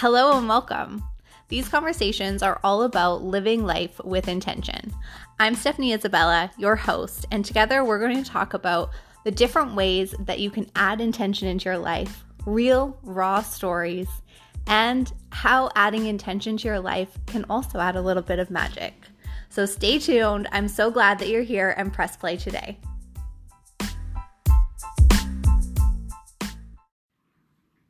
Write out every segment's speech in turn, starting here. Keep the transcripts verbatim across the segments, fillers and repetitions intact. Hello and welcome. These conversations are all about living life with intention. I'm Stephanie Isabella, your host, and together we're going to talk about the different ways that you can add intention into your life, real, raw stories, and how adding intention to your life can also add a little bit of magic. So stay tuned. I'm so glad that you're here and press play today.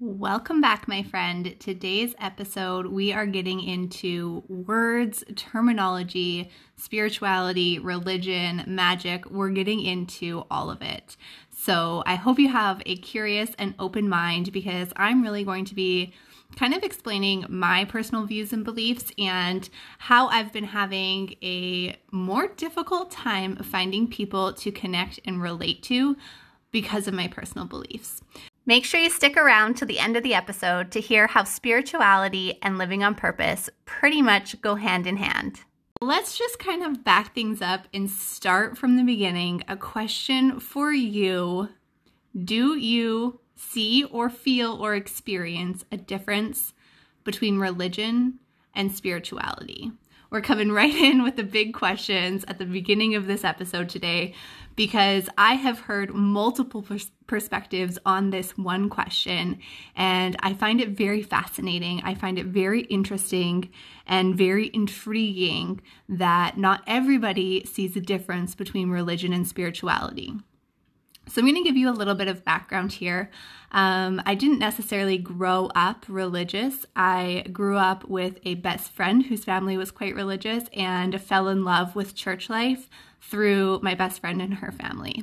Welcome back, my friend. Today's episode, we are getting into words, terminology, spirituality, religion, magic. We're getting into all of it. So I hope you have a curious and open mind because I'm really going to be kind of explaining my personal views and beliefs and how I've been having a more difficult time finding people to connect and relate to because of my personal beliefs. Make sure you stick around to the end of the episode to hear how spirituality and living on purpose pretty much go hand in hand. Let's just kind of back things up and start from the beginning. A question for you. Do you see or feel or experience a difference between religion and spirituality? We're coming right in with the big questions at the beginning of this episode today because I have heard multiple pers- perspectives on this one question and I find it very fascinating. I find it very interesting and very intriguing that not everybody sees a difference between religion and spirituality. So I'm going to give you a little bit of background here. Um, I didn't necessarily grow up religious. I grew up with a best friend whose family was quite religious and fell in love with church life through my best friend and her family.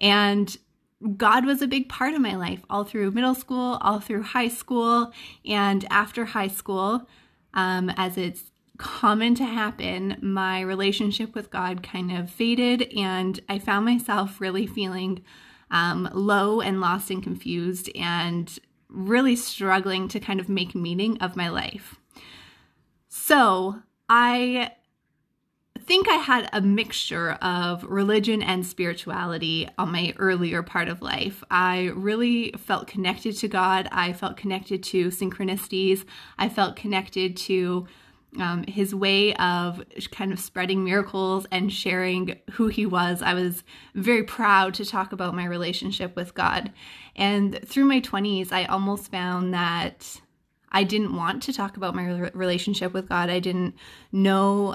And God was a big part of my life all through middle school, all through high school, and after high school, um, as it's common to happen, my relationship with God kind of faded and I found myself really feeling um, low and lost and confused and really struggling to kind of make meaning of my life. So I think I had a mixture of religion and spirituality on my earlier part of life. I really felt connected to God. I felt connected to synchronicities. I felt connected to Um, his way of kind of spreading miracles and sharing who he was. I was very proud to talk about my relationship with God. And through my twenties, I almost found that I didn't want to talk about my relationship with God. I didn't know,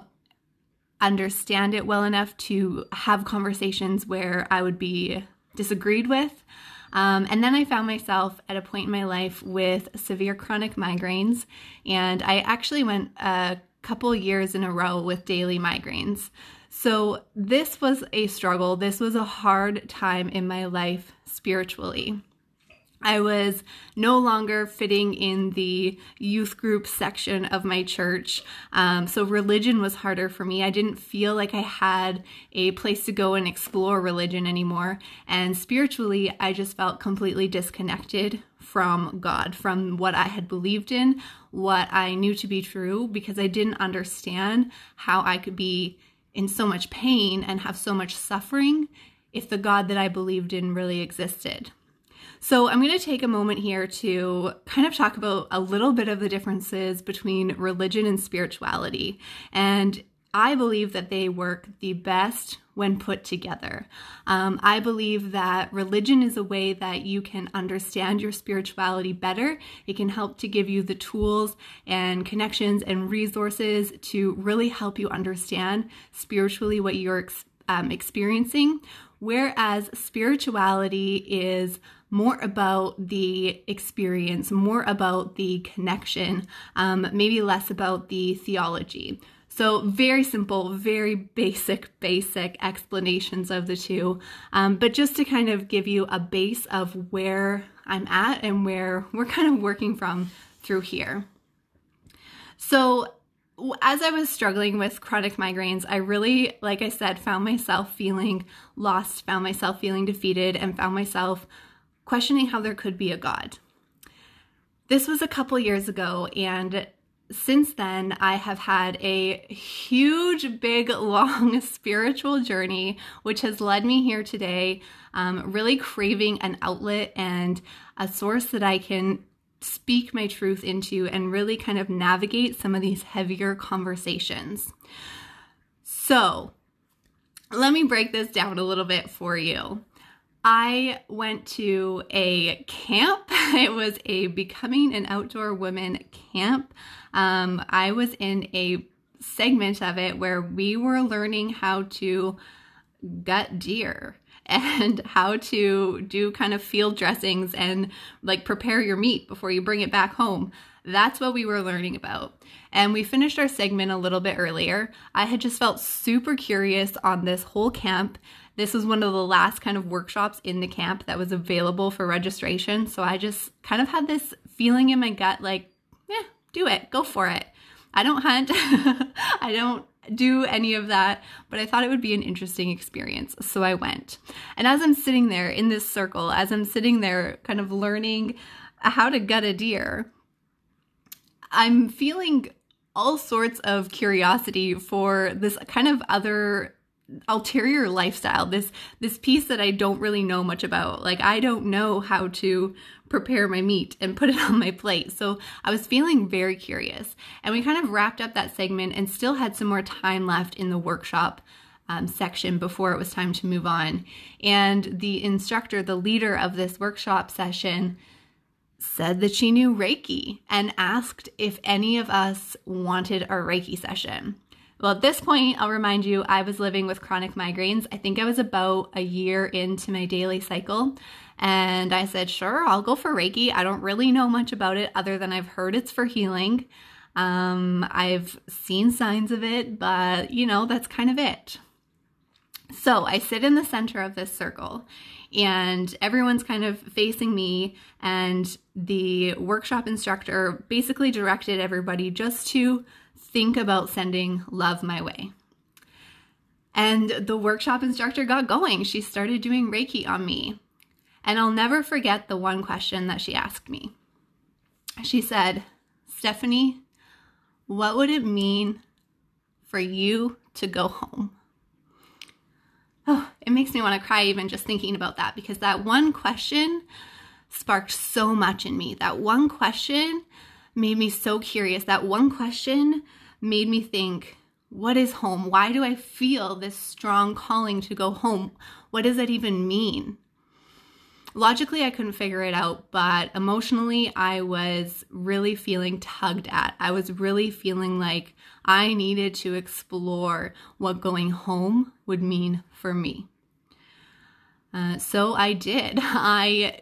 understand it well enough to have conversations where I would be disagreed with. Um, and then I found myself at a point in my life with severe chronic migraines, and I actually went a couple years in a row with daily migraines. So this was a struggle. This was a hard time in my life spiritually. I was no longer fitting in the youth group section of my church, um, so religion was harder for me. I didn't feel like I had a place to go and explore religion anymore, and spiritually, I just felt completely disconnected from God, from what I had believed in, what I knew to be true, because I didn't understand how I could be in so much pain and have so much suffering if the God that I believed in really existed. So I'm going to take a moment here to kind of talk about a little bit of the differences between religion and spirituality. And I believe that they work the best when put together. Um, I believe that religion is a way that you can understand your spirituality better. It can help to give you the tools and connections and resources to really help you understand spiritually what you're um, experiencing. Whereas spirituality is more about the experience, more about the connection, um, maybe less about the theology. So very simple, very basic, basic explanations of the two. Um, but just to kind of give you a base of where I'm at and where we're kind of working from through here. So as I was struggling with chronic migraines, I really, like I said, found myself feeling lost, found myself feeling defeated, and found myself questioning how there could be a God. This was a couple years ago, and since then I have had a huge, big, long spiritual journey, which has led me here today, um, really craving an outlet and a source that I can speak my truth into and really kind of navigate some of these heavier conversations. So let me break this down a little bit for you. I went to a camp. It was a Becoming an Outdoor Woman camp. Um, I was in a segment of it where we were learning how to gut deer and how to do kind of field dressings and like prepare your meat before you bring it back home. That's what we were learning about. And we finished our segment a little bit earlier. I had just felt super curious on this whole camp. This was one of the last kind of workshops in the camp that was available for registration. So I just kind of had this feeling in my gut, like, yeah, do it, go for it. I don't hunt. I don't do any of that, but I thought it would be an interesting experience. So I went. And as I'm sitting there in this circle, as I'm sitting there kind of learning how to gut a deer, I'm feeling all sorts of curiosity for this kind of other ulterior lifestyle, this this piece that I don't really know much about. Like, I don't know how to prepare my meat and put it on my plate. So I was feeling very curious. And we kind of wrapped up that segment and still had some more time left in the workshop um, section before it was time to move on. And the instructor, the leader of this workshop session, said that she knew Reiki and asked if any of us wanted a Reiki session. Well, at this point, I'll remind you, I was living with chronic migraines. I think I was about a year into my daily cycle. And I said, sure, I'll go for Reiki. I don't really know much about it other than I've heard it's for healing. Um, I've seen signs of it, but you know, that's kind of it. So I sit in the center of this circle and everyone's kind of facing me, and the workshop instructor basically directed everybody just to think about sending love my way. And the workshop instructor got going. She started doing Reiki on me. And I'll never forget the one question that she asked me. She said, "Stephanie, what would it mean for you to go home?" Oh, it makes me want to cry even just thinking about that, because that one question sparked so much in me. That one question made me so curious. That one question made me think, what is home? Why do I feel this strong calling to go home? What does that even mean? Logically, I couldn't figure it out, but emotionally, I was really feeling tugged at. I was really feeling like I needed to explore what going home would mean for me. Uh, so I did. I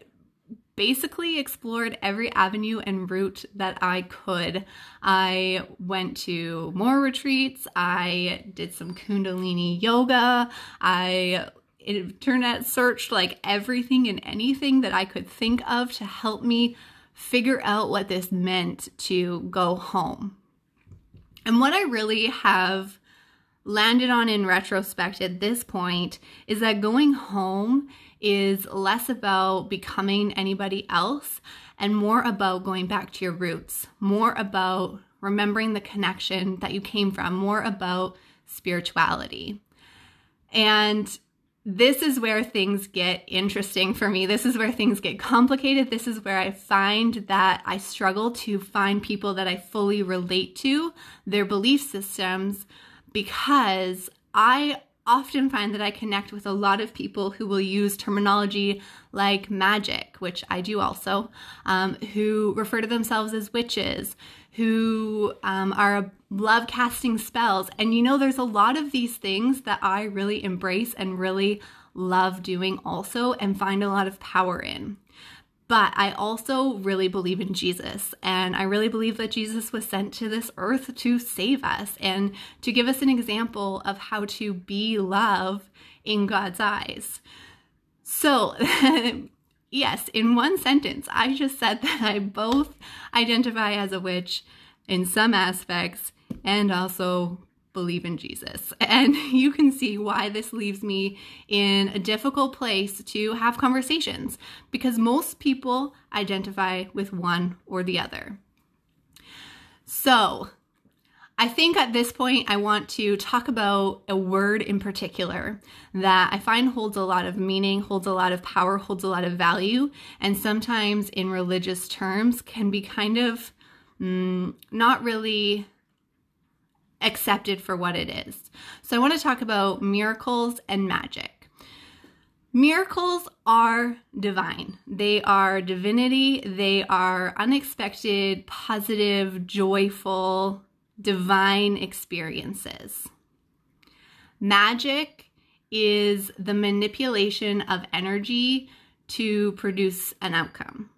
basically explored every avenue and route that I could. I went to more retreats. I did some Kundalini yoga. I internet searched like everything and anything that I could think of to help me figure out what this meant to go home. And what I really have landed on in retrospect at this point is that going home is less about becoming anybody else and more about going back to your roots, more about remembering the connection that you came from, more about spirituality. And this is where things get interesting for me. This is where things get complicated. This is where I find that I struggle to find people that I fully relate to, their belief systems, because I often find that I connect with a lot of people who will use terminology like magic, which I do also, um, who refer to themselves as witches, who um, are love casting spells. And you know, there's a lot of these things that I really embrace and really love doing also and find a lot of power in. But I also really believe in Jesus, and I really believe that Jesus was sent to this earth to save us and to give us an example of how to be love in God's eyes. So yes, in one sentence, I just said that I both identify as a witch in some aspects and also believe in Jesus. And you can see why this leaves me in a difficult place to have conversations, because most people identify with one or the other. So I think at this point I want to talk about a word in particular that I find holds a lot of meaning, holds a lot of power, holds a lot of value, and sometimes in religious terms can be kind of mm, not really accepted for what it is. So I want to talk about miracles and magic. Miracles are divine. They are divinity. They are unexpected, positive, joyful, divine experiences. Magic is the manipulation of energy to produce an outcome.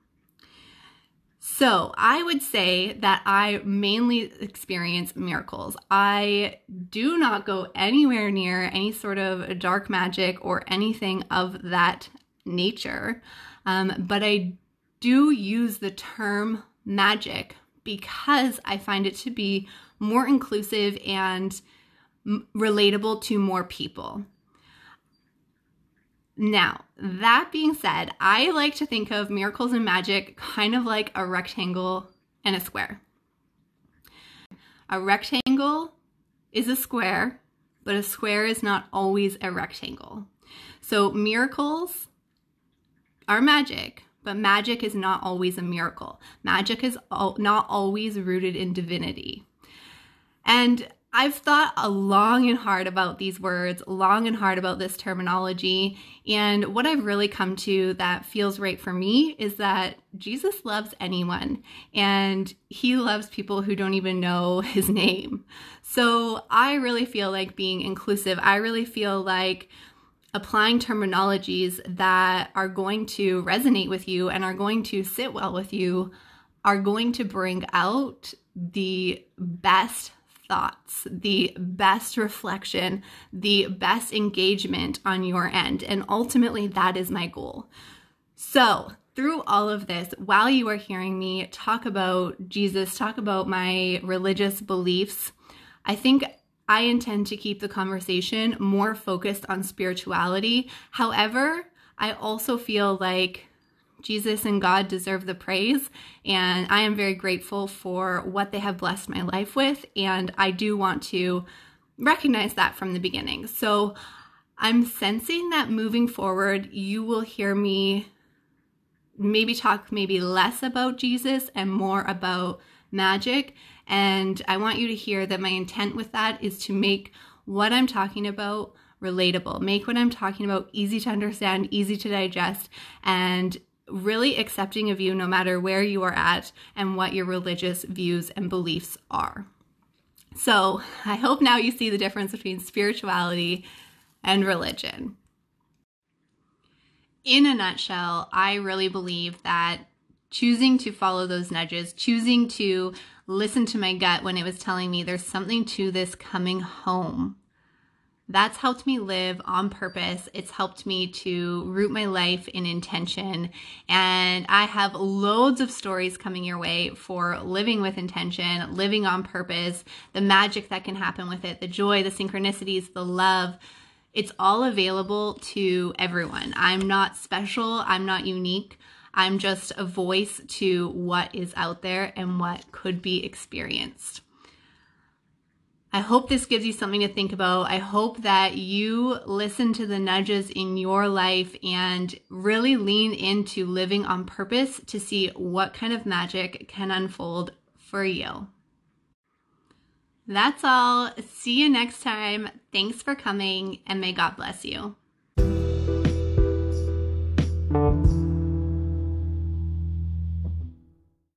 So I would say that I mainly experience miracles. I do not go anywhere near any sort of dark magic or anything of that nature, um, but I do use the term magic because I find it to be more inclusive and m- relatable to more people. Now, that being said, I like to think of miracles and magic kind of like a rectangle and a square. A rectangle is a square, but a square is not always a rectangle. So miracles are magic, but magic is not always a miracle. Magic is al- not always rooted in divinity. And I've thought long and hard about these words, long and hard about this terminology, and what I've really come to that feels right for me is that Jesus loves anyone, and he loves people who don't even know his name. So I really feel like being inclusive, I really feel like applying terminologies that are going to resonate with you and are going to sit well with you are going to bring out the best thoughts, the best reflection, the best engagement on your end. And ultimately, that is my goal. So through all of this, while you are hearing me talk about Jesus, talk about my religious beliefs, I think I intend to keep the conversation more focused on spirituality. However, I also feel like Jesus and God deserve the praise, and I am very grateful for what they have blessed my life with, and I do want to recognize that from the beginning. So I'm sensing that moving forward, you will hear me maybe talk maybe less about Jesus and more about magic, and I want you to hear that my intent with that is to make what I'm talking about relatable, make what I'm talking about easy to understand, easy to digest, and really accepting of you no matter where you are at and what your religious views and beliefs are. So I hope now you see the difference between spirituality and religion. In a nutshell, I really believe that choosing to follow those nudges, choosing to listen to my gut when it was telling me there's something to this coming home, that's helped me live on purpose. It's helped me to root my life in intention. And I have loads of stories coming your way for living with intention, living on purpose, the magic that can happen with it, the joy, the synchronicities, the love. It's all available to everyone. I'm not special. I'm not unique. I'm just a voice to what is out there and what could be experienced. I hope this gives you something to think about. I hope that you listen to the nudges in your life and really lean into living on purpose to see what kind of magic can unfold for you. That's all. See you next time. Thanks for coming, and may God bless you.